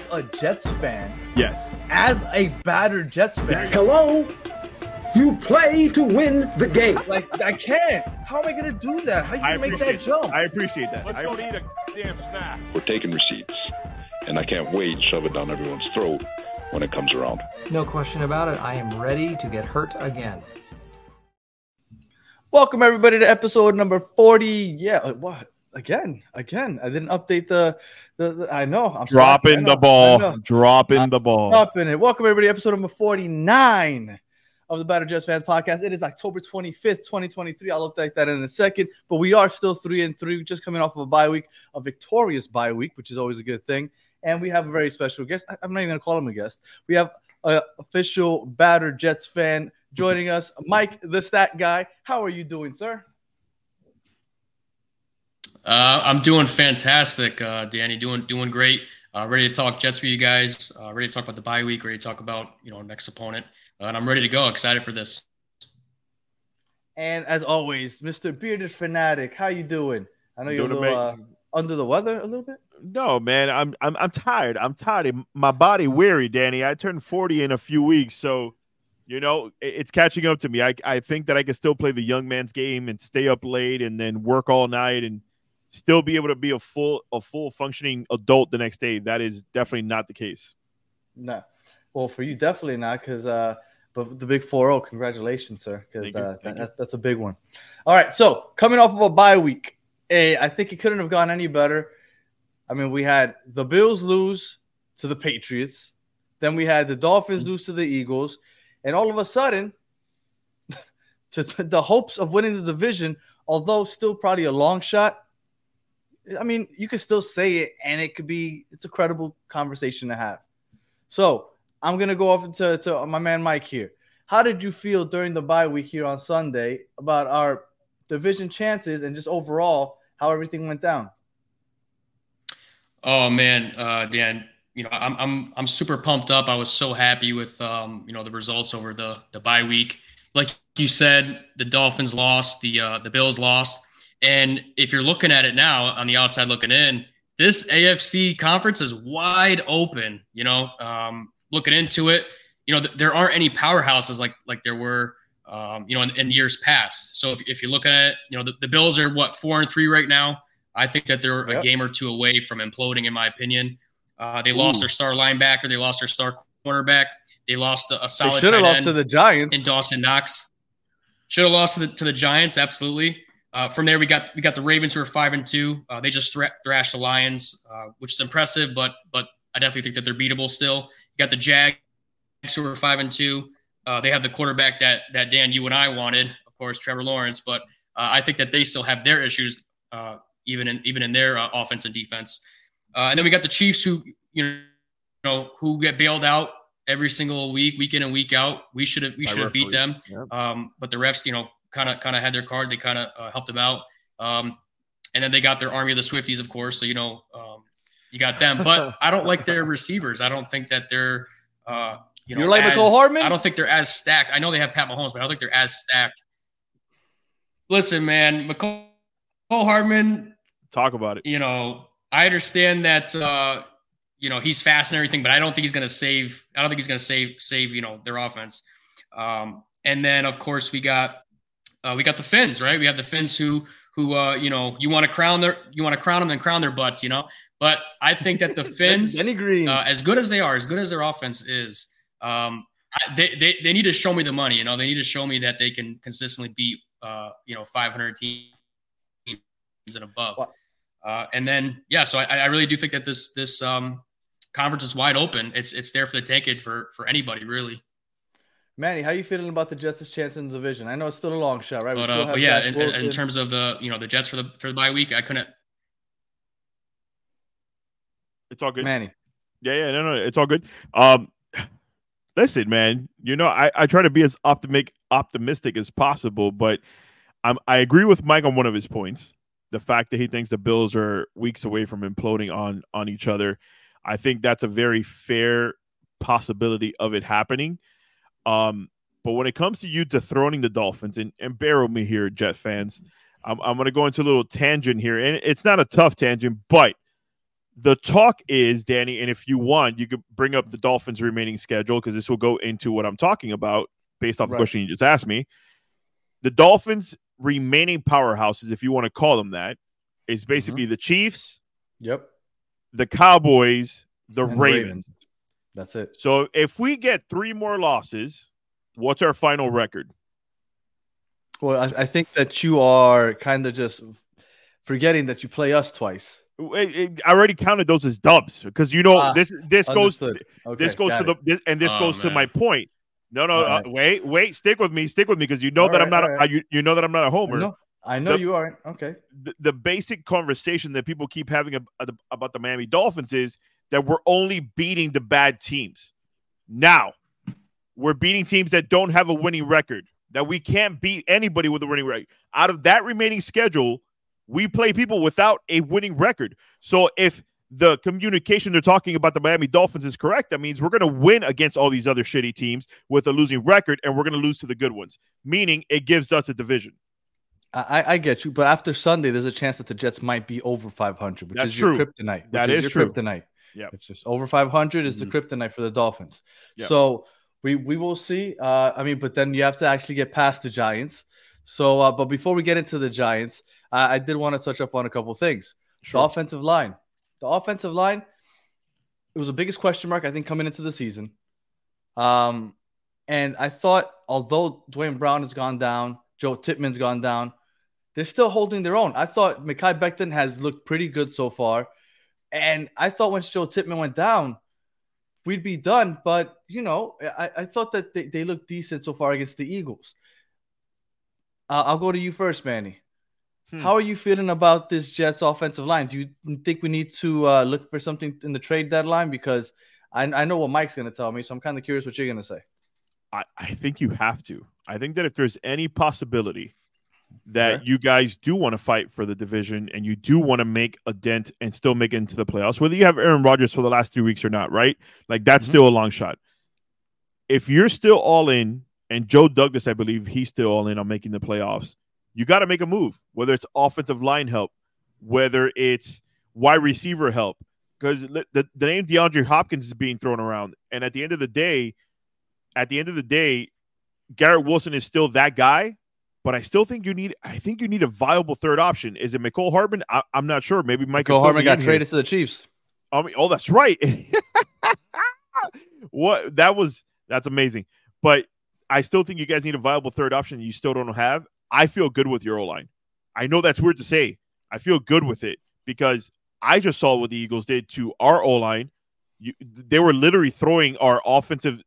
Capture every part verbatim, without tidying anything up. as a Jets fan. Yes. As a battered Jets fan. Hello? You play to win the game. Like, I can't. How am I going to do that? How are you going to make that jump? That. I appreciate that. Let's I... go eat a damn snack. We're taking receipts, and I can't wait to shove it down everyone's throat when it comes around. No question about it. I am ready to get hurt again. Welcome, everybody, to episode number forty. Yeah, what? Again, again. I didn't update the, the, the I know. I'm Dropping the ball. Dropping the ball. Dropping it. Welcome, everybody, episode number forty-nine of the Battered Jets Fans Podcast. It is October twenty-fifth, twenty twenty-three. I'll update that in a second. But we are still three and three, just coming off of a bye week, a victorious bye week, which is always a good thing. And we have a very special guest. I'm not even going to call him a guest. We have an official Battered Jets fan joining us, Mike the Stat Guy. How are you doing, sir? Uh, I'm doing fantastic, uh, Danny. Doing doing great. Uh, ready to talk Jets for you guys. Uh, ready to talk about the bye week. Ready to talk about you know next opponent. Uh, and I'm ready to go. Excited for this. And as always, Mister Bearded Fanatic, how you doing? I know you're doing a little, uh, under the weather a little bit. No, man, I'm I'm I'm tired. I'm tired. My body weary, Danny. I turned forty in a few weeks, so you know it's catching up to me. I I think that I can still play the young man's game and stay up late and then work all night and still be able to be a full a full functioning adult the next day. That is definitely not the case. No. Well, for you, definitely not, because uh, but the big four oh, congratulations, sir, because uh, that, that's a big one. All right, so coming off of a bye week, eh, I think it couldn't have gone any better. I mean, we had the Bills lose to the Patriots. Then we had the Dolphins lose to the Eagles. And all of a sudden, to, to the hopes of winning the division, although still probably a long shot, I mean, you could still say it, and it could be – it's a credible conversation to have. So I'm going to go off to, to my man Mike here. How did you feel during the bye week here on Sunday about our division chances and just overall how everything went down? Oh, man, uh, Dan, you know, I'm I'm I'm super pumped up. I was so happy with, um, you know, the results over the, the bye week. Like you said, the Dolphins lost, the uh, the Bills lost. And if you're looking at it now on the outside looking in, this A F C conference is wide open, you know, um, looking into it. You know, th- there aren't any powerhouses like like there were, um, you know, in, in years past. So if, if you're looking at it, you know, the, the Bills are, what, four and three right now. I think that they're a yep. game or two away from imploding, in my opinion. Uh, they Ooh. lost their star linebacker. They lost their star cornerback. They lost a, a solid tight end. Should have lost to the Giants. And Dawson Knox. Should have lost to the, to the Giants, absolutely. Uh, from there, we got we got the Ravens, who are five and two. Uh, they just thra- thrashed the Lions, uh, which is impressive, but but I definitely think that they're beatable still. You got the Jags, who are five and two. Uh, they have the quarterback that that Dan, you and I wanted, of course, Trevor Lawrence. But uh, I think that they still have their issues, uh, even in even in their uh, offense and defense. Uh, and then we got the Chiefs, who you know who get bailed out every single week, week in and week out. We should have we should have beat them, yeah. um, but the refs, you know. kind of kind of had their card. They kind of uh, helped them out. Um, and then they got their army of the Swifties, of course. So, you know, um, you got them. But I don't like their receivers. I don't think that they're, uh, you know. You're like Mecole Hardman? I don't think they're as stacked. I know they have Pat Mahomes, but I don't think they're as stacked. Listen, man, Mecole Hardman. Talk about it. You know, I understand that, uh, you know, he's fast and everything, but I don't think he's going to save. I don't think he's going to save, save, you know, their offense. Um, and then, of course, we got. Uh, we got the Finns, right? We have the Finns who, who, uh, you know, you want to crown their, you want to crown them, then crown their butts, you know. But I think that the Finns, Denny Green, uh, as good as they are, as good as their offense is, um, I, they, they they need to show me the money, you know. They need to show me that they can consistently beat, uh, you know, five hundred teams and above. Wow. Uh, and then, yeah, so I, I really do think that this this um, conference is wide open. It's it's there for the taking for for anybody, really. Manny, how are you feeling about the Jets' chance in the division? I know it's still a long shot, right? But, we still uh, have but yeah, in, in terms of the you know the Jets for the for the bye week, I couldn't. It's all good, Manny. Yeah, yeah, no, no, it's all good. Um, listen, man, you know I, I try to be as optimistic optimistic as possible, but I'm I agree with Mike on one of his points, the fact that he thinks the Bills are weeks away from imploding on on each other. I think that's a very fair possibility of it happening. Um, but when it comes to you dethroning the Dolphins, and, and barrel me here, Jet fans, I'm, I'm going to go into a little tangent here. And it's not a tough tangent, but The talk is, Danny, and if you want, you could bring up the Dolphins' remaining schedule because this will go into what I'm talking about based off right. the question you just asked me. The Dolphins' remaining powerhouses, if you want to call them that, is basically mm-hmm. the Chiefs, yep, the Cowboys, the Ravens. Ravens. That's it. So if we get three more losses, what's our final record? Well, I, I think that you are kind of just forgetting that you play us twice. It, it, I already counted those as dubs because you know ah, this this understood. goes okay, this goes to the this, and this oh, goes man. to my point. No, no, right. uh, wait, wait, stick with me, stick with me because you know all that right, I'm not right. a, you, you know that I'm not a homer. I know, I know the, you aren't. Okay. The, the basic conversation that people keep having about, about the Miami Dolphins is that we're only beating the bad teams. Now, we're beating teams that don't have a winning record, that we can't beat anybody with a winning record. Out of that remaining schedule, we play people without a winning record. So if the communication they're talking about the Miami Dolphins is correct, that means we're going to win against all these other shitty teams with a losing record, and we're going to lose to the good ones, meaning it gives us a division. I, I get you, but after Sunday, there's a chance that the Jets might be over five hundred, which That's is true. your kryptonite. Which that is, is your true. kryptonite. Yeah, it's just over five hundred is mm-hmm. the kryptonite for the Dolphins. Yep. So we we will see. Uh, I mean, but then you have to actually get past the Giants. So, uh, but before we get into the Giants, Uh, I did want to touch up on a couple things. Sure. The offensive line. The offensive line, it was the biggest question mark, I think, coming into the season. Um, and I thought, although Dwayne Brown has gone down, Joe Tippmann's gone down, they're still holding their own. I thought Mekhi Becton has looked pretty good so far. And I thought once Joe Tippmann went down, we'd be done. But, you know, I, I thought that they, they looked decent so far against the Eagles. Uh, I'll go to you first, Manny. Hmm. How are you feeling about this Jets offensive line? Do you think we need to uh, look for something in the trade deadline? Because I, I know what Mike's going to tell me, so I'm kind of curious what you're going to say. I, I think you have to. I think that if there's any possibility that sure. you guys do want to fight for the division and you do want to make a dent and still make it into the playoffs, whether you have Aaron Rodgers for the last three weeks or not, right? Like, that's mm-hmm. still a long shot. If you're still all in, and Joe Douglas, I believe he's still all in on making the playoffs, you got to make a move, whether it's offensive line help, whether it's wide receiver help, because the, the name DeAndre Hopkins is being thrown around. And at the end of the day, at the end of the day, Garrett Wilson is still that guy, but I still think you need, I think you need a viable third option. Is it Mecole Hardman? I, I'm not sure. Maybe Mike Hardman got traded to the Chiefs. I mean, oh, that's right. What that was, that's amazing. But I still think you guys need a viable third option you still don't have. I feel good with your O-line. I know that's weird to say. I feel good with it because I just saw what the Eagles did to our O-line. You, they were literally throwing our offensive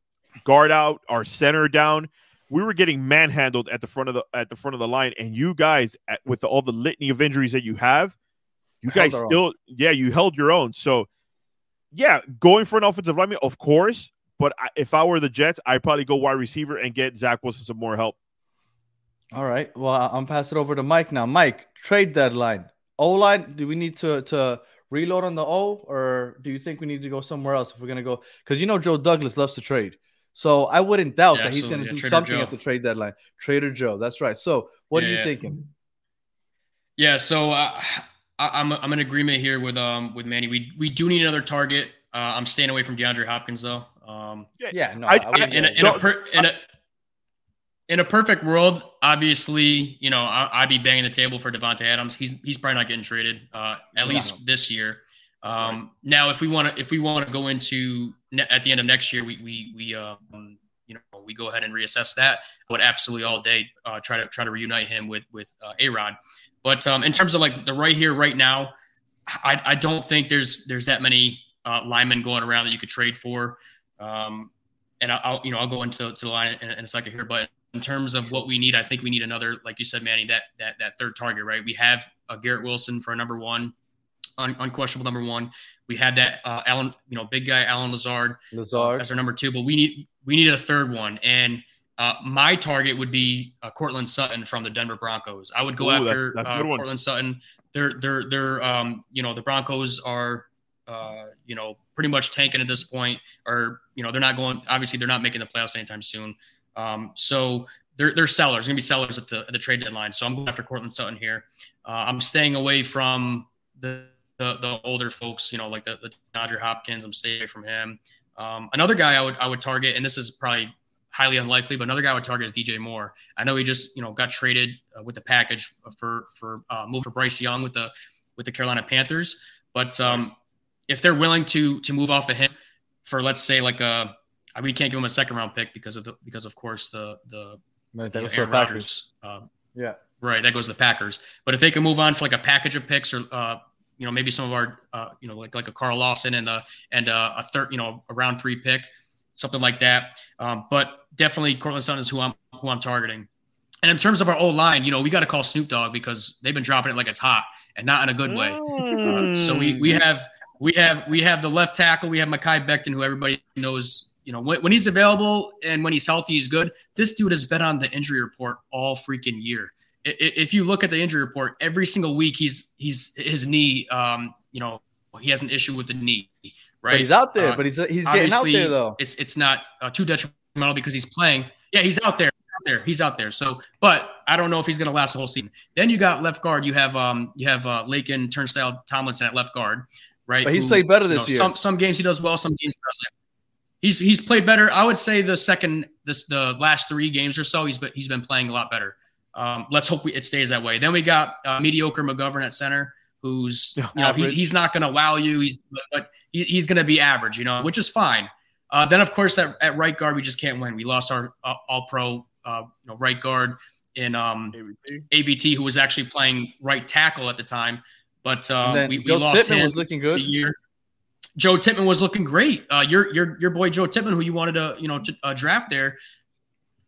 guard out, our center down. We were getting manhandled at the front of the at the front of the line, and you guys, at, with the, all the litany of injuries that you have, you I guys still, own. yeah, you held your own. So, yeah, going for an offensive lineman, of course. But I, if I were the Jets, I'd probably go wide receiver and get Zach Wilson some more help. All right. Well, I'll pass it over to Mike now. Mike, trade deadline. O-line, do we need to, to reload on the O, or do you think we need to go somewhere else if we're going to go? Because you know Joe Douglas loves to trade. So I wouldn't doubt yeah, that he's going to yeah, do Trader something Joe. at the trade deadline. Trader Joe. That's right. So what yeah, are you yeah. thinking? Yeah, so uh, I, I'm I'm in agreement here with um with Manny. We we do need another target. Uh, I'm staying away from DeAndre Hopkins, though. Um, yeah, yeah, no. I, I in, a, in, a per, in a In a perfect world, obviously, you know, I, I'd be banging the table for Davante Adams. He's he's probably not getting traded, uh, at yeah. least this year. Um, right. Now, if we want to, if we want to go into ne- at the end of next year, we we we um, you know we go ahead and reassess that. I would absolutely all day uh, try to try to reunite him with with uh, A-Rod. But um, in terms of like the right here, right now, I I don't think there's there's that many uh, linemen going around that you could trade for. Um, and I'll you know I'll go into to the line in, in a second here, but. In terms of what we need, I think we need another, like you said, Manny, that that that third target, right? We have uh, Garrett Wilson for number one, un- unquestionable number one. We had that uh, Alan, you know, big guy Alan Lazard, Lazard. Uh, as our number two, but we need we needed a third one. And uh, my target would be uh, Courtland Sutton from the Denver Broncos. I would go Ooh, after that, uh, Courtland Sutton. They're they're they're um you know the Broncos are uh you know pretty much tanking at this point, or you know they're not going. Obviously, they're not making the playoffs anytime soon. Um, so they're, they're sellers, going to be sellers at the, at the trade deadline. So I'm going after Courtland Sutton here. Uh, I'm staying away from the, the the the older folks, you know, like the, the DeAndre Hopkins. I'm staying away from him. Um, another guy I would I would target, and this is probably highly unlikely, but another guy I would target is D J Moore. I know he just, you know, got traded uh, with the package for for uh, move for Bryce Young with the with the Carolina Panthers. But um, if they're willing to to move off of him for, let's say, like a, I mean, we can't give him a second round pick because of the because of course the the right, that goes know, to the Packers. Uh, yeah, right. That goes to the Packers. But if they can move on for like a package of picks, or uh, you know, maybe some of our uh, you know, like like a Carl Lawson and a and a, a third, you know, a round three pick. Something like that. Um, but definitely Courtland Sutton is who I'm who I'm targeting. And in terms of our old line, you know, we got to call Snoop Dogg because they've been dropping it like it's hot and not in a good way. Mm. Uh, so we we have we have we have the left tackle. We have Mekhi Becton, who everybody knows. You know, when, when he's available and when he's healthy, he's good. This dude has been on the injury report all freaking year. If you look at the injury report, every single week he's he's his knee. Um, you know, he has an issue with the knee. Right, but he's out there, uh, but he's he's getting out there though. It's it's not uh, too detrimental because he's playing. Yeah, he's out there, out there, he's out there. So, but I don't know if he's going to last the whole season. Then you got left guard. You have um you have uh, Laken Turnstile Tomlinson at left guard, right? But he's who, played better this you know, year. Some some games he does well, some games he doesn't. He's he's played better. I would say the second this the last three games or so he's been he's been playing a lot better. Um, let's hope we, it stays that way. Then we got uh, mediocre McGovern at center. Who's you know he, he's not going to wow you, he's but he, he's going to be average, you know, which is fine. Uh, then of course at, at right guard we just can't win. We lost our uh, All Pro, uh, you know, right guard in um, A V T, who was actually playing right tackle at the time, but uh, we, we Joe lost Tippmann him. Was looking good. The year. Joe Tippmann was looking great. Uh, your your your boy Joe Tippmann, who you wanted to you know to uh, draft there.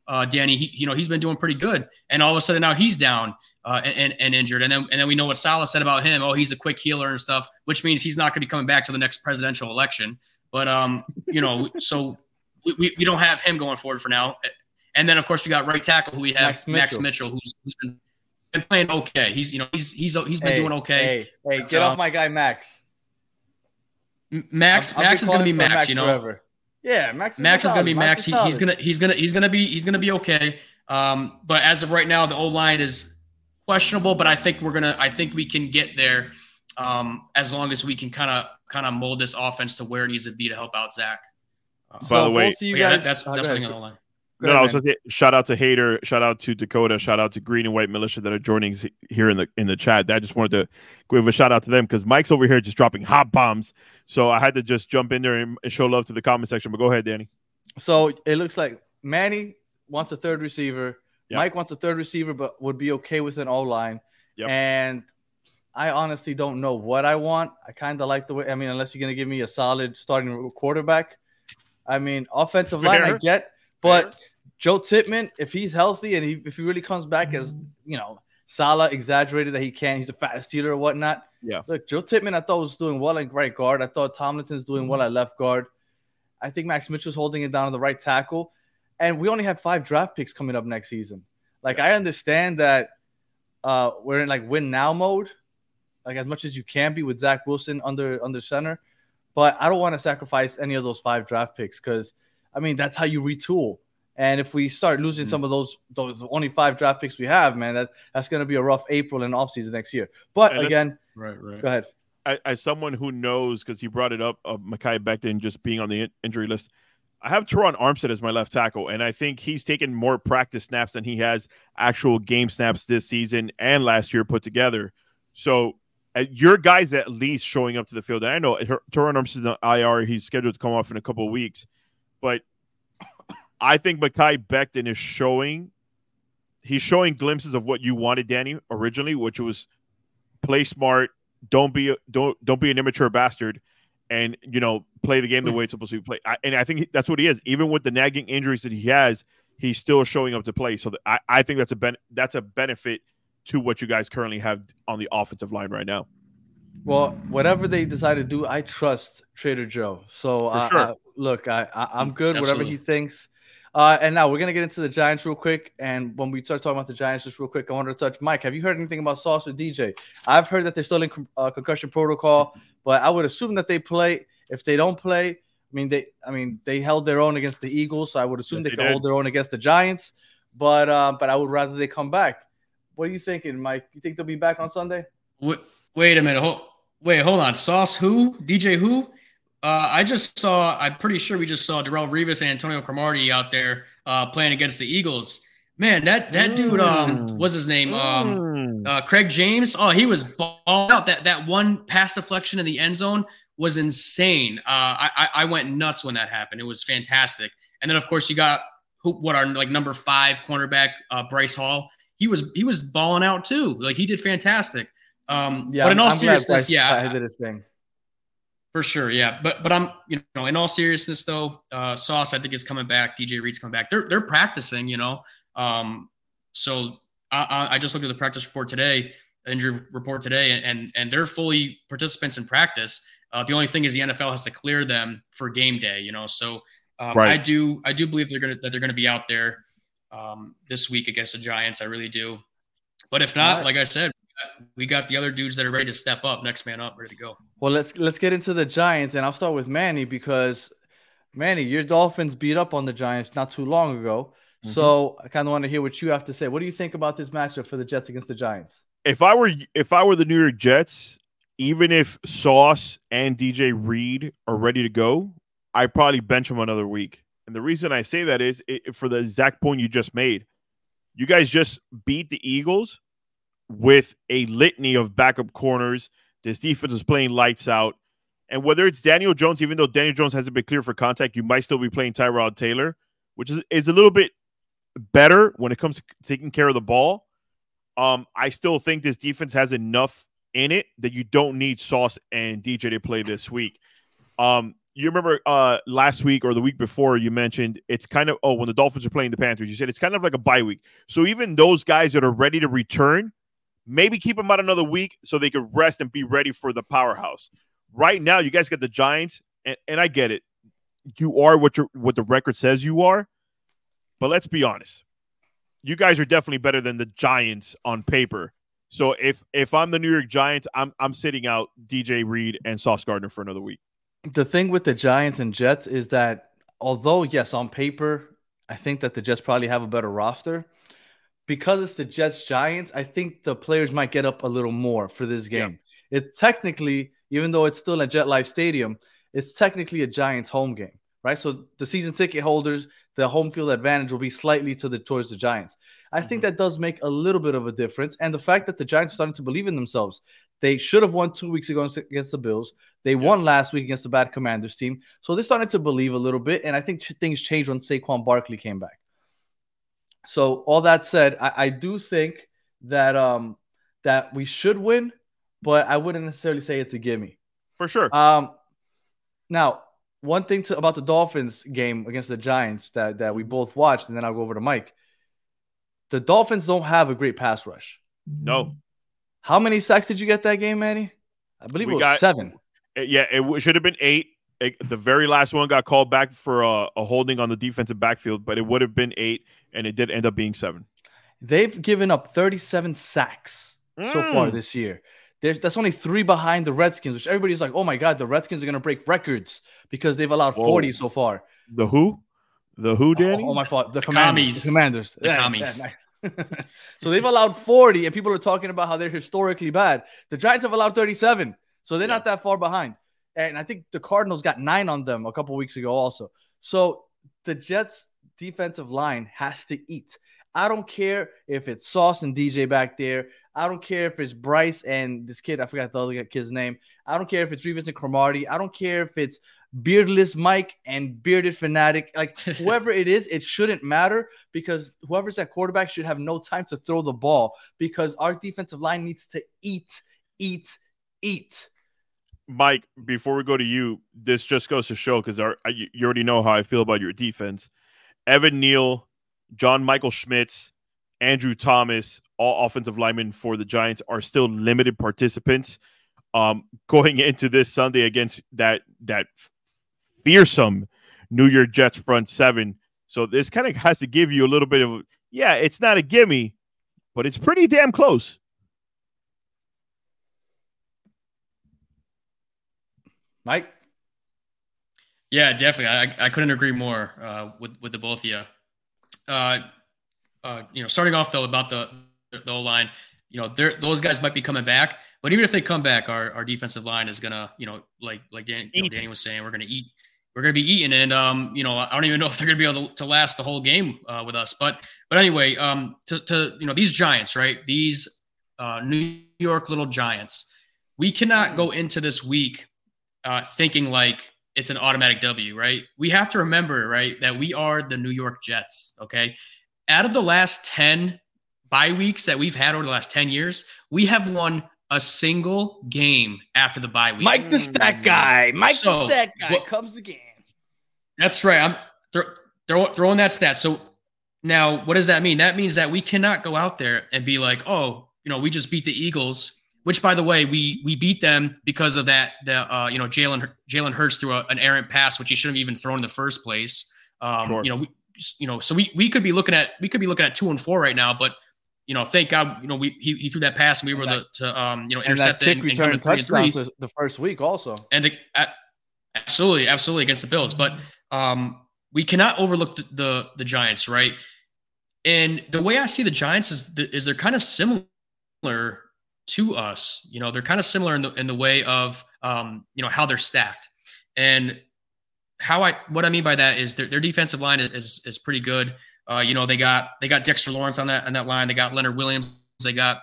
Uh, Danny, he, you know, he's been doing pretty good. And all of a sudden now he's down uh, and, and, and injured. And then and then we know what Salah said about him. Oh, he's a quick healer and stuff, which means he's not going to be coming back to the next presidential election. But, um, you know, so we, we don't have him going forward for now. And then, of course, we got right tackle who we have, Max Mitchell, Max Mitchell who's, who's been, been playing okay. He's, you know, he's he's he's been hey, doing okay. Hey, hey get um, off my guy, Max. Max, I'll, Max I'll is going to be Max, Max, you know. Forever. Yeah, Max. Is Max is gonna be Max. Max. He, he's gonna he's gonna he's gonna be he's gonna be okay. Um, but as of right now, the O line is questionable. But I think we're gonna I think we can get there um, as long as we can kind of kind of mold this offense to where it needs to be to help out Zach. Uh, By so the way, you yeah, guys, that's that's putting on the line. No, ahead, no, I was gonna say, shout out to Hader, shout out to Dakota, shout out to Green and White Militia that are joining here in the in the chat. I just wanted to give a shout out to them because Mike's over here just dropping hot bombs. So I had to just jump in there and show love to the comment section. But go ahead, Danny. So it looks like Manny wants a third receiver. Yep. Mike wants a third receiver, but would be okay with an O line. Yep. And I honestly don't know what I want. I kind of like the way. I mean, unless you're gonna give me a solid starting quarterback. I mean, offensive Fair. line I get. But Joe Tippmann, if he's healthy and he, if he really comes back as, you know, Salah exaggerated that he can, he's a fast stealer or whatnot. Yeah. Look, Joe Tippmann, I thought was doing well at right guard. I thought Tomlinson's doing well at left guard. I think Max Mitchell's holding it down on the right tackle. And we only have five draft picks coming up next season. Like, yeah. I understand that uh, we're in, like, win-now mode, like, as much as you can be with Zach Wilson under, under center. But I don't want to sacrifice any of those five draft picks because – I mean, that's how you retool. And if we start losing mm-hmm. some of those those only five draft picks we have, man, that, that's going to be a rough April and offseason next year. But and again, right, right. Go ahead. I, as someone who knows, because he brought it up, of Mekhi Becton just being on the in- injury list, I have Teron Armstead as my left tackle, and I think he's taken more practice snaps than he has actual game snaps this season and last year put together. So uh, your guy's at least showing up to the field. And I know Teron Armstead's on I R. He's scheduled to come off in a couple of weeks. But I think Mekhi Becton is showing – he's showing glimpses of what you wanted, Danny, originally, which was play smart, don't be don't don't be an immature bastard, and, you know, play the game the way it's supposed to be played. I, and I think that's what he is. Even with the nagging injuries that he has, he's still showing up to play. So the, I, I think that's a ben, that's a benefit to what you guys currently have on the offensive line right now. Well, whatever they decide to do, I trust Trader Joe. So, uh, sure. uh, look, I, I, I'm good, Absolutely. whatever he thinks. Uh, and now we're going to get into the Giants real quick. And when we start talking about the Giants just real quick, I wanted to touch. Mike, have you heard anything about Sauce or D J? I've heard that they're still in con- uh, concussion protocol, but I would assume that they play. If they don't play, I mean, they I mean they held their own against the Eagles, so I would assume yes, they, they can did. hold their own against the Giants. But, uh, but I would rather they come back. What are you thinking, Mike? You think they'll be back on Sunday? What? Wait a minute. Hold, Wait, hold on. Sauce who? D J who? Uh, I just saw, I'm pretty sure we just saw Darrelle Revis and Antonio Cromartie out there uh, playing against the Eagles. Man, that that mm. dude, um, what's his name? Um, uh, Craig James. Oh, he was balled out. That that one pass deflection in the end zone was insane. Uh, I I went nuts when that happened. It was fantastic. And then of course you got who? What are like number five cornerback uh, Bryce Hall? He was he was balling out too. Like he did fantastic. Um, yeah, but in all I'm seriousness, yeah, this thing. For sure, yeah. But but I'm you know in all seriousness though, uh, Sauce I think is coming back. D J Reed's coming back. They're they're practicing, you know. Um, so I, I just looked at the practice report today, injury report today, and, and, and they're fully participants in practice. Uh, the only thing is the N F L has to clear them for game day, you know? So, um, right. I do, I do believe they're going to, that they're going to be out there, um, this week against the Giants. I really do. But if not, right. like I said, we got the other dudes that are ready to step up, next man up, ready to go. Well, let's, let's get into the Giants, and I'll start with Manny because Manny, your Dolphins beat up on the Giants not too long ago. So I kind of want to hear what you have to say. What do you think about this matchup for the Jets against the Giants? If I were if I were the New York Jets, even if Sauce and D J Reed are ready to go, I'd probably bench them another week. And the reason I say that is it, for the exact point you just made. You guys just beat the Eagles with a litany of backup corners. This defense is playing lights out. And whether it's Daniel Jones, even though Daniel Jones hasn't been cleared for contact, you might still be playing Tyrod Taylor, which is, is a little bit better when it comes to taking care of the ball. Um, I still think this defense has enough in it that you don't need Sauce and D J to play this week. Um, you remember uh, last week or the week before you mentioned it's kind of, oh, when the Dolphins are playing the Panthers, you said it's kind of like a bye week. So even those guys that are ready to return, maybe keep them out another week so they could rest and be ready for the powerhouse. Right now, you guys got the Giants, and, and I get it. You are what you're, what the record says you are. But let's be honest. You guys are definitely better than the Giants on paper. So if if I'm the New York Giants, I'm I'm sitting out D J Reed and Sauce Gardner for another week. The thing with the Giants and Jets is that although, yes, on paper, I think that the Jets probably have a better roster. Because it's the Jets-Giants, I think the players might get up a little more for this game. Yeah. It technically, even though it's still at Jet Life Stadium, it's technically a Giants home game, right? So the season ticket holders, the home field advantage will be slightly to the towards the Giants. I think that does make a little bit of a difference. And the fact that the Giants are starting to believe in themselves. They should have won two weeks ago against the Bills. They yes. won last week against the bad Commanders team. So they're starting to believe a little bit. And I think things changed when Saquon Barkley came back. So all that said, I, I do think that um, that we should win, but I wouldn't necessarily say it's a gimme. For sure. Um, now, One thing to, about the Dolphins game against the Giants that, that we both watched, and then I'll go over to Mike. The Dolphins don't have a great pass rush. No. How many sacks did you get that game, Manny? I believe we it was got, seven. Yeah, it should have been eight. It, the very last one got called back for a, a holding on the defensive backfield, but it would have been eight, and it did end up being seven. They've given up thirty-seven sacks mm. so far this year. There's, that's only three behind the Redskins, which everybody's like, oh, my God, the Redskins are going to break records because they've allowed Whoa. forty so far. The who? The who, Danny? Oh, oh my fault. The, the Commanders. Commies. The Commanders. The yeah, Commies. Yeah, nice. So they've allowed forty, and people are talking about how they're historically bad. The Giants have allowed thirty-seven, so they're yeah. not that far behind. And I think the Cardinals got nine on them a couple weeks ago also. So the Jets' defensive line has to eat. I don't care if it's Sauce and D J back there. I don't care if it's Bryce and this kid. I forgot the other kid's name. I don't care if it's Revis and Cromartie. I don't care if it's Beardless Mike and Bearded Fanatic. Like, whoever it is, it shouldn't matter because whoever's at quarterback should have no time to throw the ball because our defensive line needs to eat, eat, eat. Mike, before we go to you, this just goes to show because you already know how I feel about your defense. Evan Neal, John Michael Schmitz, Andrew Thomas, all offensive linemen for the Giants are still limited participants um, going into this Sunday against that that fearsome New York Jets front seven. So this kind of has to give you a little bit of, yeah, it's not a gimme, but it's pretty damn close. Mike? Yeah, definitely. I, I couldn't agree more uh, with, with the both of you. Uh, Uh, you know, starting off though about the the O line, you know, those guys might be coming back. But even if they come back, our, our defensive line is going to, you know, like like Dan, you know, Danny was saying, we're going to eat. We're going to be eating. And, um, you know, I don't even know if they're going to be able to, to last the whole game uh, with us. But but anyway, um, to, to, you know, these Giants, right, these uh, New York little Giants, we cannot go into this week uh, thinking like it's an automatic W, right? We have to remember, right, that we are the New York Jets, okay? Out of the last ten bye weeks that we've had over the last ten years, we have won a single game after the bye week. Mike the Stat guy. Mike so, the Stat guy well, comes again. That's right. I'm th- throw, throwing that stat. So now what does that mean? That means that we cannot go out there and be like, oh, you know, we just beat the Eagles, which, by the way, we we beat them because of that, the uh, you know, Jalen Jalen Hurts threw a, an errant pass, which he shouldn't have even thrown in the first place. Um, sure. You know, we, you know, so we we could be looking at we could be looking at two and four right now, but you know, thank God, you know, we he, he threw that pass and we and were that, the to um you know intercept it and, and return touchdown to the first week also. And uh, absolutely, absolutely against the Bills, but um we cannot overlook the, the the Giants, right? And the way I see the Giants is the, is they're kind of similar to us. You know, they're kind of similar in the in the way of um you know how they're stacked. And how I what I mean by that is their their defensive line is is, is pretty good. Uh, you know, they got they got Dexter Lawrence on that on that line. They got Leonard Williams. They got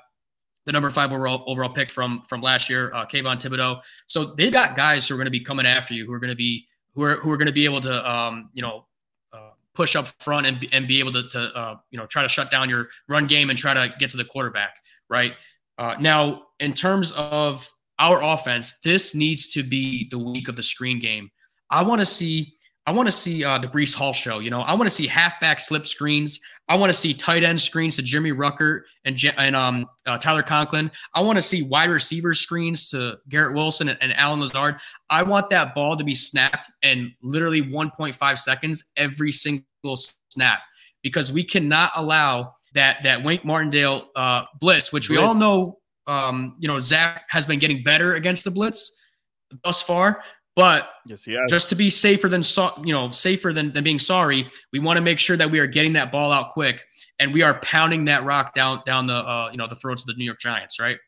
the number five overall overall pick from from last year, uh, Kayvon Thibodeau. So they've got guys who are going to be coming after you, who are going to be who are who are going to be able to um, you know uh, push up front and and be able to, to uh, you know try to shut down your run game and try to get to the quarterback. Right uh, now, in terms of our offense, this needs to be the week of the screen game. I want to see. I want to see uh, the Breece Hall show. You know, I want to see halfback slip screens. I want to see tight end screens to Jimmy Rucker and and um, uh, Tyler Conklin. I want to see wide receiver screens to Garrett Wilson and, and Alan Lazard. I want that ball to be snapped in literally one point five seconds every single snap, because we cannot allow that that Wink Martindale uh, blitz, which we blitz. all know. Um, you know, Zach has been getting better against the blitz thus far. But yes, just to be safer than so, you know, safer than, than being sorry, we want to make sure that we are getting that ball out quick, and we are pounding that rock down down the uh, you know the throats of the New York Giants, right?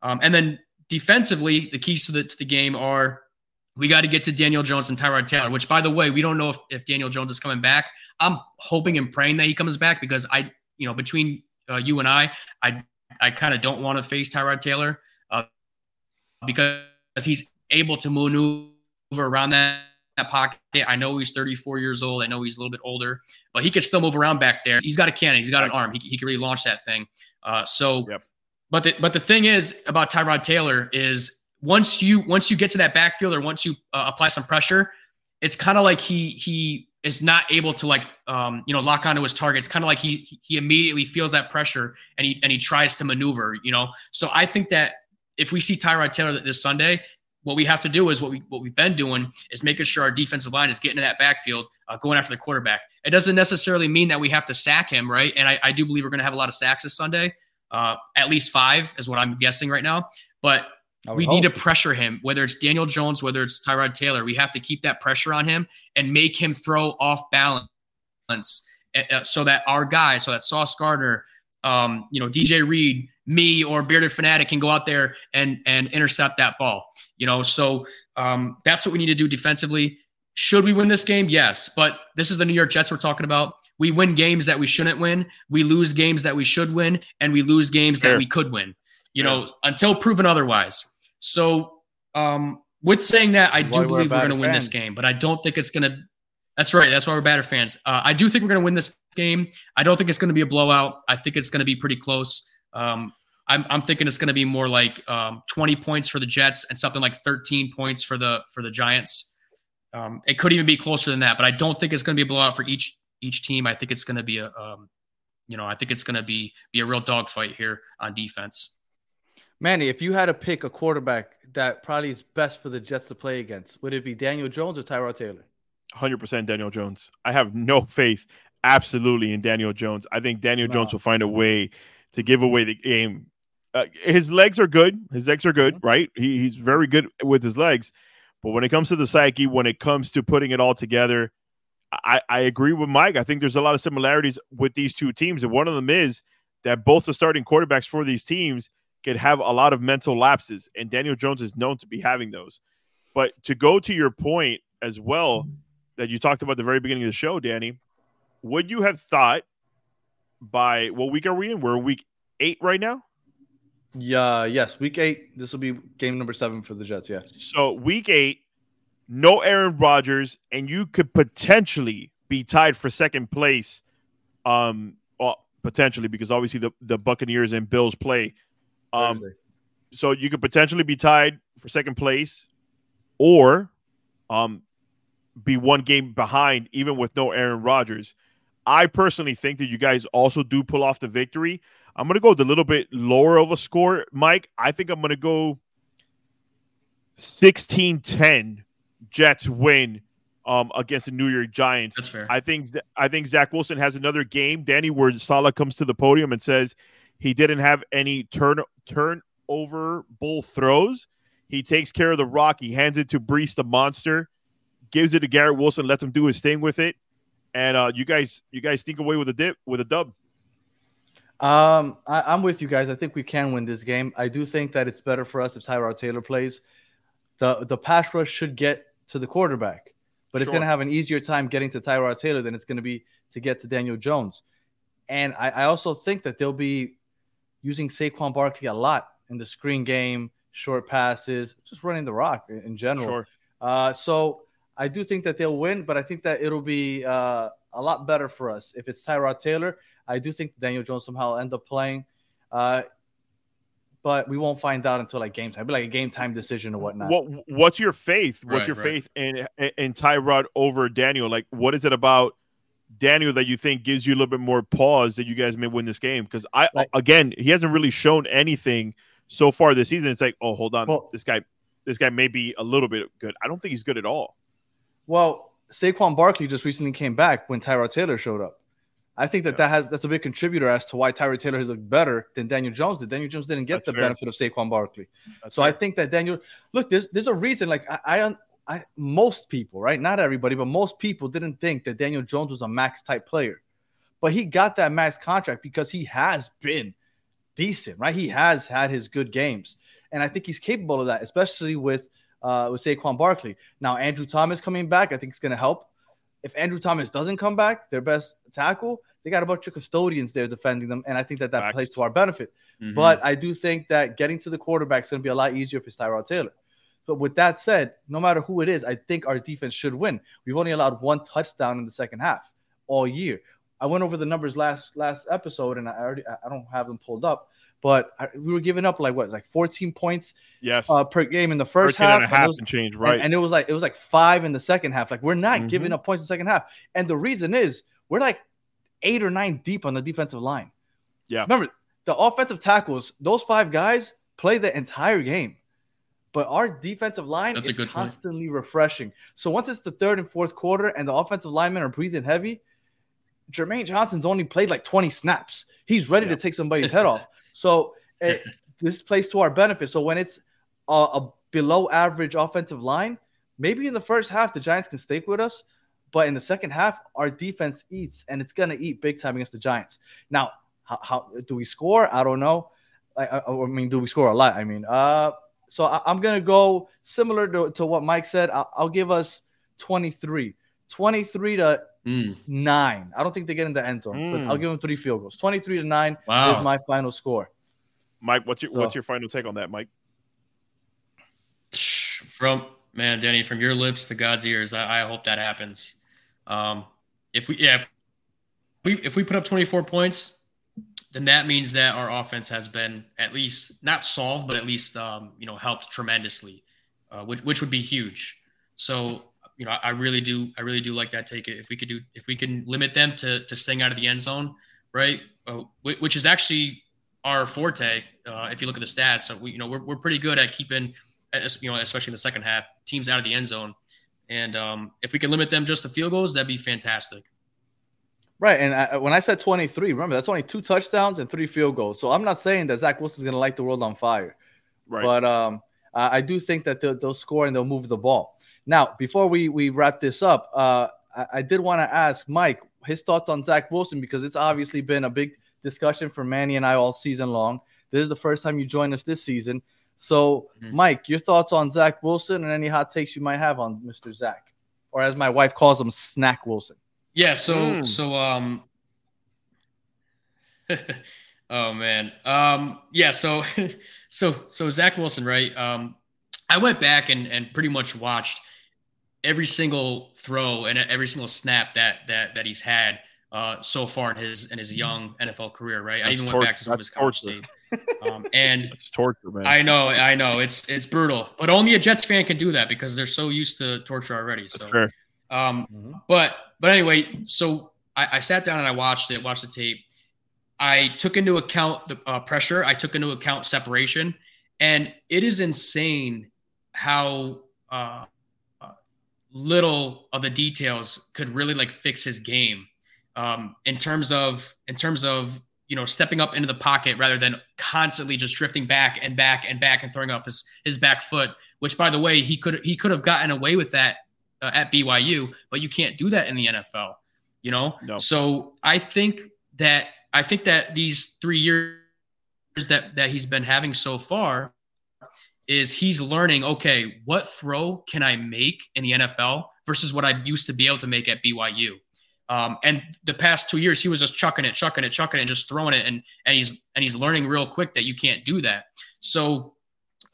Um, and then defensively, the keys to the to the game are we got to get to Daniel Jones and Tyrod Taylor. Which, by the way, we don't know if, if Daniel Jones is coming back. I'm hoping and praying that he comes back, because I you know between uh, you and I, I I kind of don't want to face Tyrod Taylor uh, because he's able to maneuver around that, that pocket. I know he's thirty-four years old. I know he's a little bit older, but he can still move around back there. He's got a cannon. He's got an arm. He, he can really launch that thing. Uh, so, yep. but the, but the thing is about Tyrod Taylor is once you once you get to that backfield, or once you uh, apply some pressure, it's kind of like he he is not able to like um, you know lock onto his target. It's kind of like he he immediately feels that pressure and he and he tries to maneuver. You know, so I think that if we see Tyrod Taylor this Sunday, what we have to do is what we what we've been doing is making sure our defensive line is getting to that backfield, uh, going after the quarterback. It doesn't necessarily mean that we have to sack him, right? And I, I do believe we're going to have a lot of sacks this Sunday, uh, at least five is what I'm guessing right now. But we hope. Need to pressure him, whether it's Daniel Jones, whether it's Tyrod Taylor. We have to keep that pressure on him and make him throw off balance, uh, so that our guy, so that Sauce Gardner, um, you know, D J Reed, me, or Bearded Fanatic can go out there and and intercept that ball. You know, so um, that's what we need to do defensively. Should we win this game? Yes. But this is the New York Jets we're talking about. We win games that we shouldn't win. We lose games that we should win. And we lose games Fair. that we could win, you Fair. know, until proven otherwise. So um, with saying that, I do why believe we're, we're going to win this game. But I don't think it's going to – that's right. That's why we're Battered fans. Uh, I do think we're going to win this game. I don't think it's going to be a blowout. I think it's going to be pretty close. Um I'm, I'm thinking it's going to be more like um, twenty points for the Jets and something like thirteen points for the for the Giants. Um, it could even be closer than that, but I don't think it's going to be a blowout for each each team. I think it's going to be a, um, you know, I think it's going to be be a real dogfight here on defense. Manny, if you had to pick a quarterback that probably is best for the Jets to play against, would it be Daniel Jones or Tyrod Taylor? one hundred percent Daniel Jones. I have no faith, absolutely, in Daniel Jones. I think Daniel Jones will find a way to give away the game. Uh, his legs are good. His legs are good, right? He, he's very good with his legs. But when it comes to the psyche, when it comes to putting it all together, I, I agree with Mike. I think there's a lot of similarities with these two teams. And one of them is that both the starting quarterbacks for these teams could have a lot of mental lapses, and Daniel Jones is known to be having those. But to go to your point as well that you talked about at the very beginning of the show, Danny, would you have thought by what week are we in? We're week eight right now? Yeah, yes, week eight. This will be game number seven for the Jets, yeah. So week eight, no Aaron Rodgers, and you could potentially be tied for second place, um, well, potentially, because obviously the, the Buccaneers and Bills play. Um, so you could potentially be tied for second place or um, be one game behind even with no Aaron Rodgers. I personally think that you guys also do pull off the victory. I'm going to go with a little bit lower of a score, Mike. I think I'm going to go sixteen ten Jets win um, against the New York Giants. That's fair. I think, I think Zach Wilson has another game, Danny, where Salah comes to the podium and says he didn't have any turn turnover bull throws. He takes care of the rock. He hands it to Breece the Monster, gives it to Garrett Wilson, lets him do his thing with it. And uh, you guys you guys sneak away with a dip, with a dub. Um, I, I'm with you guys. I think we can win this game. I do think that it's better for us if Tyrod Taylor plays. The the pass rush should get to the quarterback, but sure. It's going to have an easier time getting to Tyrod Taylor than it's going to be to get to Daniel Jones. And I, I also think that they'll be using Saquon Barkley a lot in the screen game, short passes, just running the rock in general. Sure. Uh, so I do think that they'll win, but I think that it'll be uh, a lot better for us. If it's Tyrod Taylor, I do think Daniel Jones somehow will end up playing. Uh, but we won't find out until like game time. It'll be like a game time decision or whatnot. What, what's your faith? What's right, your right. faith in, in Tyrod over Daniel? Like, what is it about Daniel that you think gives you a little bit more pause that you guys may win this game? Because, I right. again, he hasn't really shown anything so far this season. It's like, oh, hold on. Well, this guy this guy may be a little bit good. I don't think he's good at all. Well, Saquon Barkley just recently came back when Tyrod Taylor showed up. I think that, yeah. that has that's a big contributor as to why Tyrod Taylor has looked better than Daniel Jones did. Daniel Jones didn't get that's the fair. benefit of Saquon Barkley. That's so fair. I think that Daniel – look, there's, there's a reason. Like, I, I, I most people, right, not everybody, but most people didn't think that Daniel Jones was a max-type player. But he got that max contract because he has been decent, right? He has had his good games. And I think he's capable of that, especially with – Uh, with Saquon Barkley. Now, Andrew Thomas coming back, I think it's going to help. If Andrew Thomas doesn't come back, their best tackle, they got a bunch of custodians there defending them, and I think that that Max. plays to our benefit. Mm-hmm. But I do think that getting to the quarterback is going to be a lot easier if it's Tyrod Taylor. But with that said, no matter who it is, I think our defense should win. We've only allowed one touchdown in the second half all year. I went over the numbers last last episode, and I already I don't have them pulled up. But we were giving up like what, like fourteen points, yes, uh, per game in the first half, and a half and, was, and change, right? And, and it was like it was like five in the second half. Like we're not mm-hmm. giving up points in the second half, and the reason is we're like eight or nine deep on the defensive line. Yeah, remember the offensive tackles; those five guys play the entire game, but our defensive line That's is constantly point. refreshing. So once it's the third and fourth quarter, and the offensive linemen are breathing heavy, Jermaine Johnson's only played like twenty snaps. He's ready yeah. to take somebody's head off. So it, this plays to our benefit. So when it's a, a below average offensive line, maybe in the first half the Giants can stake with us, but in the second half our defense eats, and it's going to eat big time against the Giants. Now, how, how do we score? I don't know. I, I, I mean, do we score a lot? I mean, uh, so I, I'm going to go similar to, to what Mike said. I'll, I'll give us twenty-three, twenty-three to Mm. nine. I don't think they get in the end zone, mm. but I'll give them three field goals. twenty-three to nine wow. is my final score. Mike, what's your so. what's your final take on that, Mike? From man, Danny, from your lips to God's ears, I, I hope that happens. Um, if we yeah, if we if we put up twenty-four points, then that means that our offense has been at least not solved, but at least um, you know helped tremendously, uh, which which would be huge. So. You know, I really do. I really do like that take. If we could do, if we can limit them to to staying out of the end zone, right? Uh, which is actually our forte. Uh, if you look at the stats, so we, you know, we're we're pretty good at keeping, you know, especially in the second half, teams out of the end zone. And um, if we can limit them just to field goals, that'd be fantastic. Right. And I, when I said twenty-three, remember that's only two touchdowns and three field goals. So I'm not saying that Zach Wilson's going to light the world on fire, right? But um, I do think that they'll, they'll score and they'll move the ball. Now, before we, we wrap this up, uh, I, I did want to ask Mike his thoughts on Zach Wilson because it's obviously been a big discussion for Manny and I all season long. This is the first time you joined us this season. So, mm-hmm. Mike, your thoughts on Zach Wilson and any hot takes you might have on Mister Zach, or as my wife calls him, Snack Wilson. Yeah. So, mm. so, um, oh man. Um, yeah. So, so, so Zach Wilson, right? Um, I went back and, and pretty much watched every single throw and every single snap that, that, that he's had uh, so far in his, in his young N F L career. Right. That's I even tor- went back to some of his college tape. Um, and it's torture, man. I know, I know it's, it's brutal, but only a Jets fan can do that because they're so used to torture already. So, um, mm-hmm. but, but anyway, so I, I sat down and I watched it, watched the tape. I took into account the uh, pressure. I took into account separation, and it is insane how uh, uh, little of the details could really like fix his game um, in terms of, in terms of, you know, stepping up into the pocket rather than constantly just drifting back and back and back and throwing off his, his back foot, which, by the way, he could, he could have gotten away with that uh, at B Y U, but you can't do that in the N F L, you know? No. So I think that, I think that these three years that, that he's been having so far is he's learning, okay, what throw can I make in the N F L versus what I used to be able to make at B Y U? Um, and the past two years, he was just chucking it, chucking it, chucking it, and just throwing it. And, and he's, and he's learning real quick that you can't do that. So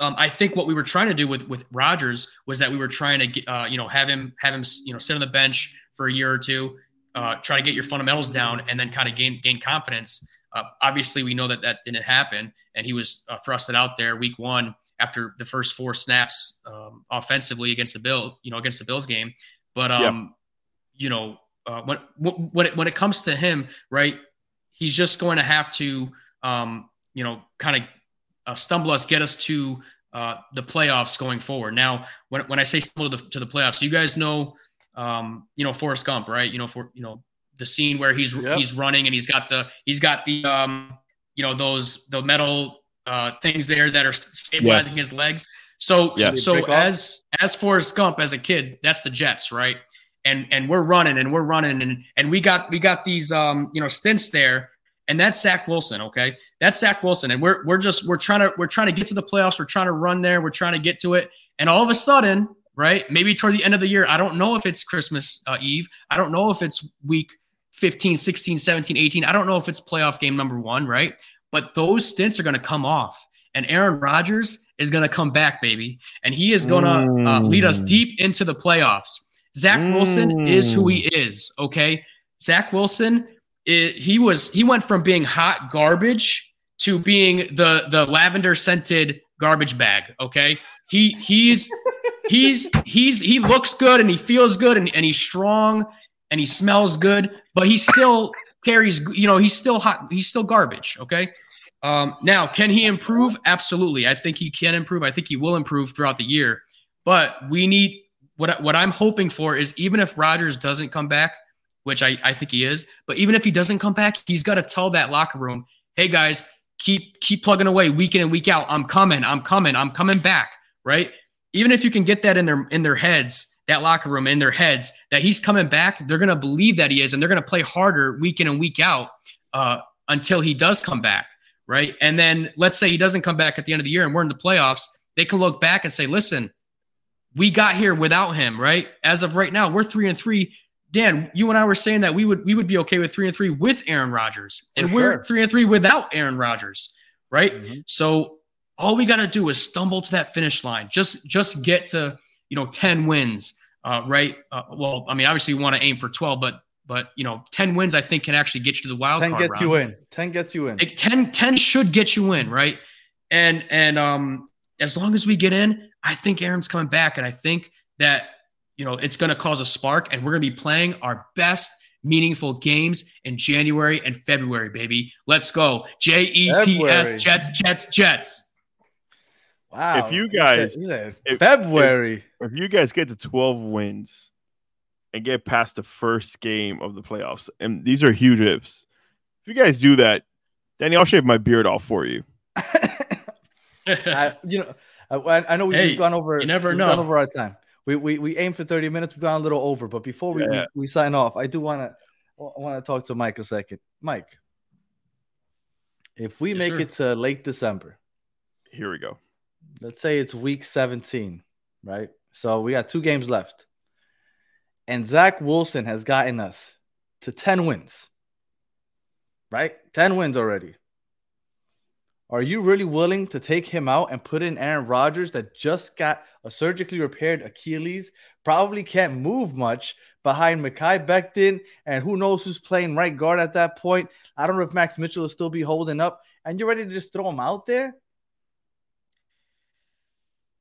um, I think what we were trying to do with, with Rodgers was that we were trying to get, uh, you know, have him, have him, you know, sit on the bench for a year or two, uh, try to get your fundamentals down and then kind of gain, gain confidence. Uh, obviously we know that that didn't happen. And he was uh, thrusted out there week one after the first four snaps um, offensively against the Bill, you know, against the Bills game. But um, yeah. you know, uh, when, when it, when it comes to him, right, he's just going to have to, um, you know, kind of uh, stumble us, get us to uh, the playoffs going forward. Now, when, when I say stumble to the, to the playoffs, you guys know, um, you know, Forrest Gump, right. You know, for, you know, the scene where he's, yep. he's running and he's got the, he's got the, um, you know, those, the metal uh, things there that are stabilizing yes. his legs. So, yes. so, so as, as Forrest Gump, as a kid, that's the Jets, right. And and we're running and we're running and and we got we got these um you know stints there, and that's Zach Wilson, okay? That's Zach Wilson, and we're we're just we're trying to we're trying to get to the playoffs, we're trying to run there, we're trying to get to it, and all of a sudden, right? Maybe toward the end of the year, I don't know if it's Christmas uh, Eve, I don't know if it's week fifteen, sixteen, seventeen, eighteen, I don't know if it's playoff game number one, right? But those stints are going to come off, and Aaron Rodgers is going to come back, baby, and he is going to uh, lead us deep into the playoffs. Zach Wilson mm. is who he is, okay? Zach Wilson, it, he was he went from being hot garbage to being the the lavender scented garbage bag, okay? He he's he's he's he looks good and he feels good and, and he's strong and he smells good, but he still carries, you know, he's still hot, he's still garbage, okay? Um, now, can he improve? Absolutely. I think he can improve. I think he will improve throughout the year, but we need. What what I'm hoping for is even if Rodgers doesn't come back, which I, I think he is, but even if he doesn't come back, he's got to tell that locker room, hey, guys, keep keep plugging away week in and week out. I'm coming. I'm coming. I'm coming back, right? Even if you can get that in their in their heads, that locker room in their heads, that he's coming back, they're going to believe that he is, and they're going to play harder week in and week out uh, until he does come back, right? And then let's say he doesn't come back at the end of the year and we're in the playoffs. They can look back and say, listen, we got here without him, right? As of right now, we're three and three. Dan, you and I were saying that we would we would be okay with three and three with Aaron Rodgers, and For we're sure. three and three without Aaron Rodgers, right? Mm-hmm. So all we got to do is stumble to that finish line. Just just get to you know ten wins, uh, right? Uh, well, I mean, obviously we want to aim for twelve, but but you know ten wins I think can actually get you to the wild ten card gets round. You in. Ten gets you in. Like, ten ten should get you in, right? And and um, as long as we get in. I think Aaron's coming back, and I think that, you know, it's going to cause a spark, and we're going to be playing our best meaningful games in January and February, baby. Let's go. J E T S, Jets, Jets, Jets. Wow. If you guys – February. If, if you guys get to twelve wins and get past the first game of the playoffs, and these are huge ifs. If you guys do that, Danny, I'll shave my beard off for you. I, you know – I, I know we've hey, gone over. You never know. Gone over our time. We we we aim for thirty minutes. We've gone a little over, but before we, yeah. we, we sign off, I do want to want to talk to Mike a second. Mike, If we yes, make sir. it to late December. Here we go. Let's say it's week seventeen, right? So we got two games left. And Zach Wilson has gotten us to ten wins, right? ten wins already. Are you really willing to take him out and put in Aaron Rodgers that just got a surgically repaired Achilles, probably can't move much behind Mekhi Becton, and who knows who's playing right guard at that point? I don't know if Max Mitchell will still be holding up, and you're ready to just throw him out there?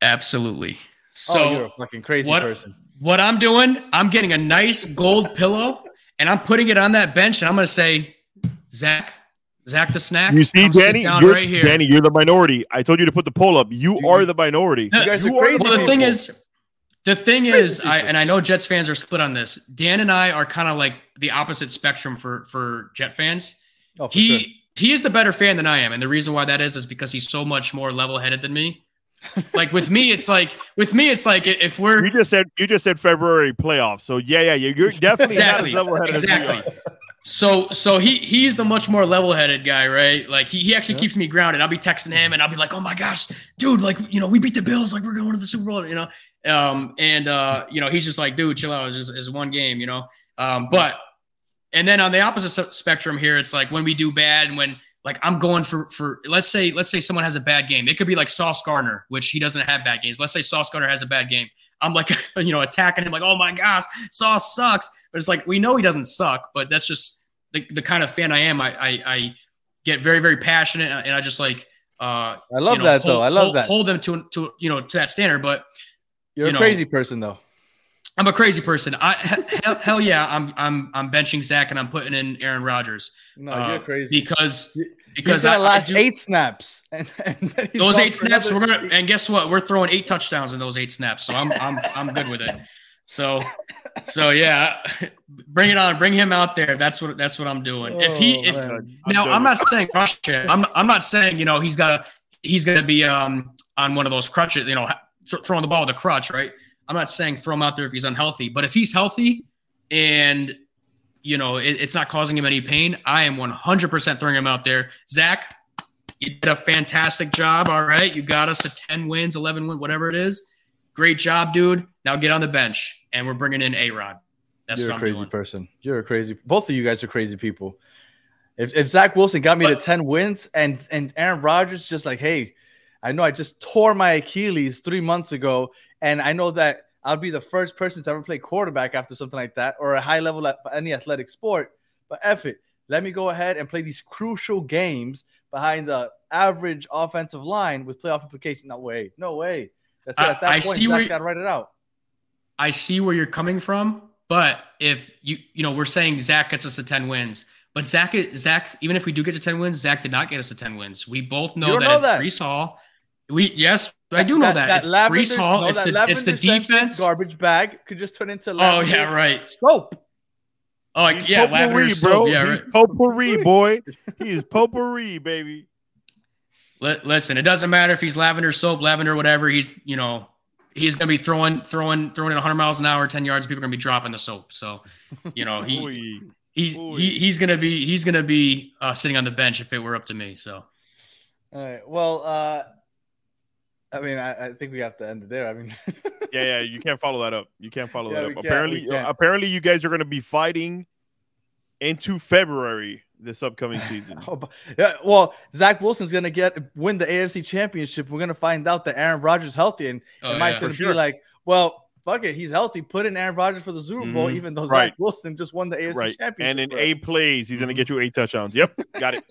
Absolutely. So oh, you're a fucking crazy what, person. What I'm doing, I'm getting a nice gold pillow, and I'm putting it on that bench, and I'm going to say, Zach, Zach the snack. You see, Danny, you're, right here. Danny, you're the minority. I told you to put the poll up. You are the minority. The, you guys are you crazy. Are, well, the thing is, the thing is, I, and I know Jets fans are split on this. Dan and I are kind of like the opposite spectrum for for Jet fans. Oh, for he sure. he is the better fan than I am, and the reason why that is is because he's so much more level-headed than me. Like with me, it's like with me, it's like if we're you just said you just said February playoffs. So yeah, yeah, you're definitely exactly, not as level-headed exactly. as you are. So, so he he's the much more level-headed guy, right? Like he he actually yeah. keeps me grounded. I'll be texting him, and I'll be like, "Oh my gosh, dude! Like you know, we beat the Bills. Like we're going to the Super Bowl, you know." Um, and uh, you know, he's just like, "Dude, chill out. It's just it's one game, you know." Um, but and then on the opposite spectrum here, it's like when we do bad, and when like I'm going for for let's say let's say someone has a bad game. It could be like Sauce Gardner, which he doesn't have bad games. Let's say Sauce Gardner has a bad game. I'm like, you know, attacking him like, oh my gosh, Sauce sucks. But it's like, we know he doesn't suck, but that's just the, the kind of fan I am. I, I, I get very, very passionate. And I just like, uh, I love you know, that hold, though. I love hold, that. Hold them to, to, you know, to that standard, but you're you a know, crazy person though. I'm a crazy person. I, hell, hell yeah. I'm, I'm, I'm benching Zach and I'm putting in Aaron Rodgers. No, uh, you're crazy. Because, because I last I do, eight snaps. And, and those eight snaps, we're gonna, and guess what? We're throwing eight touchdowns in those eight snaps. So I'm, I'm, I'm good with it. So, so yeah, bring it on, bring him out there. That's what, that's what I'm doing. Oh, if he, if man. now I'm, I'm not saying rush him. I'm, I'm not saying, you know, he's got to, he's going to be um on one of those crutches, you know, th- throwing the ball with a crutch, right? I'm not saying throw him out there if he's unhealthy, but if he's healthy and, you know, it, it's not causing him any pain, I am one hundred percent throwing him out there. Zach, you did a fantastic job, all right? You got us to ten wins, eleven wins, whatever it is. Great job, dude. Now get on the bench, and we're bringing in A-Rod. That's You're what I'm doing. You're a crazy person. You're a crazy – both of you guys are crazy people. If if Zach Wilson got me but, to ten wins and and Aaron Rodgers just like, hey, I know I just tore my Achilles three months ago, and I know that I'll be the first person to ever play quarterback after something like that or a high level at any athletic sport. But F it. Let me go ahead and play these crucial games behind the average offensive line with playoff implications. No way. No way. That's I, at that I point, Zach got to write it out. I see where you're coming from. But if you, you know, we're saying Zach gets us to ten wins. But Zach, Zach, even if we do get to ten wins, Zach did not get us to ten wins. We both know that know it's that. Breece Hall. We yes, I do know that. that. that it's Breece Hall. No, it's, the, it's the defense. Garbage bag could just turn into. Oh yeah, right. Soap. Oh He's yeah, potpourri, bro. Yeah, right. He's potpourri, boy. He is potpourri, baby. L- listen, it doesn't matter if he's lavender soap, lavender whatever. He's you know he's gonna be throwing, throwing, throwing at one hundred miles an hour, ten yards. People are gonna be dropping the soap. So you know he he's he, he's gonna be he's gonna be uh, sitting on the bench if it were up to me. So. All right. Well. uh I mean, I, I think we have to end it there. I mean, yeah, yeah, you can't follow that up. You can't follow yeah, that up. Can, apparently, apparently, you guys are going to be fighting into February this upcoming season. oh, but, yeah, well, Zach Wilson's going to get win the A F C Championship. We're going to find out that Aaron Rodgers healthy, and, oh, and Mike's yeah, going to sure. be like, "Well, fuck it, he's healthy. Put in Aaron Rodgers for the Super Bowl, mm-hmm. even though right. Zach Wilson just won the A F C right. Championship." And in eight plays, he's going to get you eight touchdowns. Yep, got it,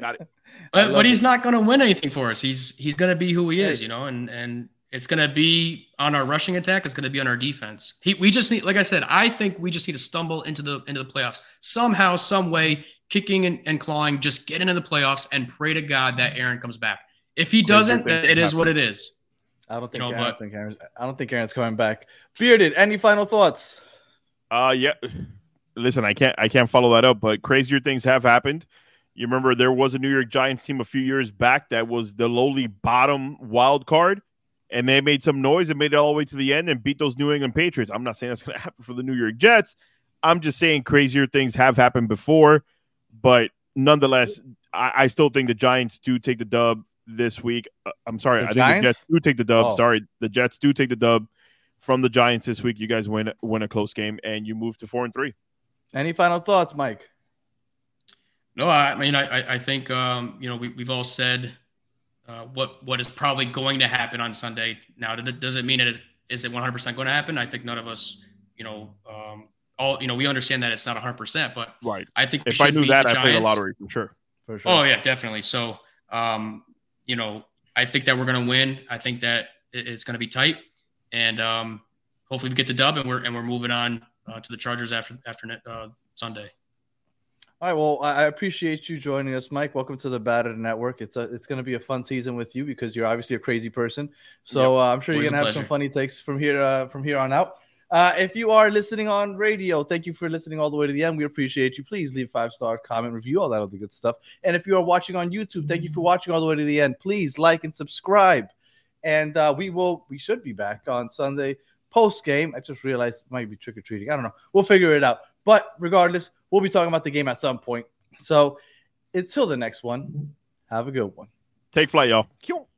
got it. But, but he's it. not going to win anything for us. He's he's going to be who he is, you know, and, and it's going to be on our rushing attack. It's going to be on our defense. He, we just need, like I said, I think we just need to stumble into the into the playoffs somehow, some way, kicking and, and clawing, just get into the playoffs and pray to God that Aaron comes back. If he doesn't, then it is what it is. I don't think you know, Aaron, but, I don't think Aaron's, I don't think Aaron's coming back. Bearded, any final thoughts? Uh, yeah. Listen, I can't I can't follow that up, but crazier things have happened. You remember there was a New York Giants team a few years back that was the lowly bottom wild card, and they made some noise and made it all the way to the end and beat those New England Patriots. I'm not saying that's going to happen for the New York Jets. I'm just saying crazier things have happened before, but nonetheless, I, I still think the Giants do take the dub this week. Uh, I'm sorry. The I Giants? think the Jets do take the dub. Oh. Sorry. The Jets do take the dub from the Giants this week. You guys win win a close game, and you move to four and three. Any final thoughts, Mike? No, I mean, I, I think, um, you know, we, we've all said uh, what what is probably going to happen on Sunday. Now, does it mean it is, is it one hundred percent going to happen? I think none of us, you know, um, all, you know, we understand that it's not one hundred percent, but right. I think we if I knew that, I played the lottery for sure. for sure. Oh, yeah, definitely. So, um, you know, I think that we're going to win. I think that it's going to be tight, and um, hopefully we get the dub, and we're and we're moving on uh, to the Chargers after after uh, Sunday. All right, well, I appreciate you joining us, Mike. Welcome to the Battered Network. It's a, it's going to be a fun season with you because you're obviously a crazy person. So yep. uh, I'm sure Always you're going to have some funny takes from here uh, from here on out. Uh, if you are listening on radio, thank you for listening all the way to the end. We appreciate you. Please leave five-star comment, review, all that other good stuff. And if you are watching on YouTube, thank you for watching all the way to the end. Please like and subscribe. And uh, we will we should be back on Sunday post-game. I just realized it might be trick-or-treating. I don't know. We'll figure it out. But regardless, we'll be talking about the game at some point. So until the next one, have a good one. Take flight, y'all.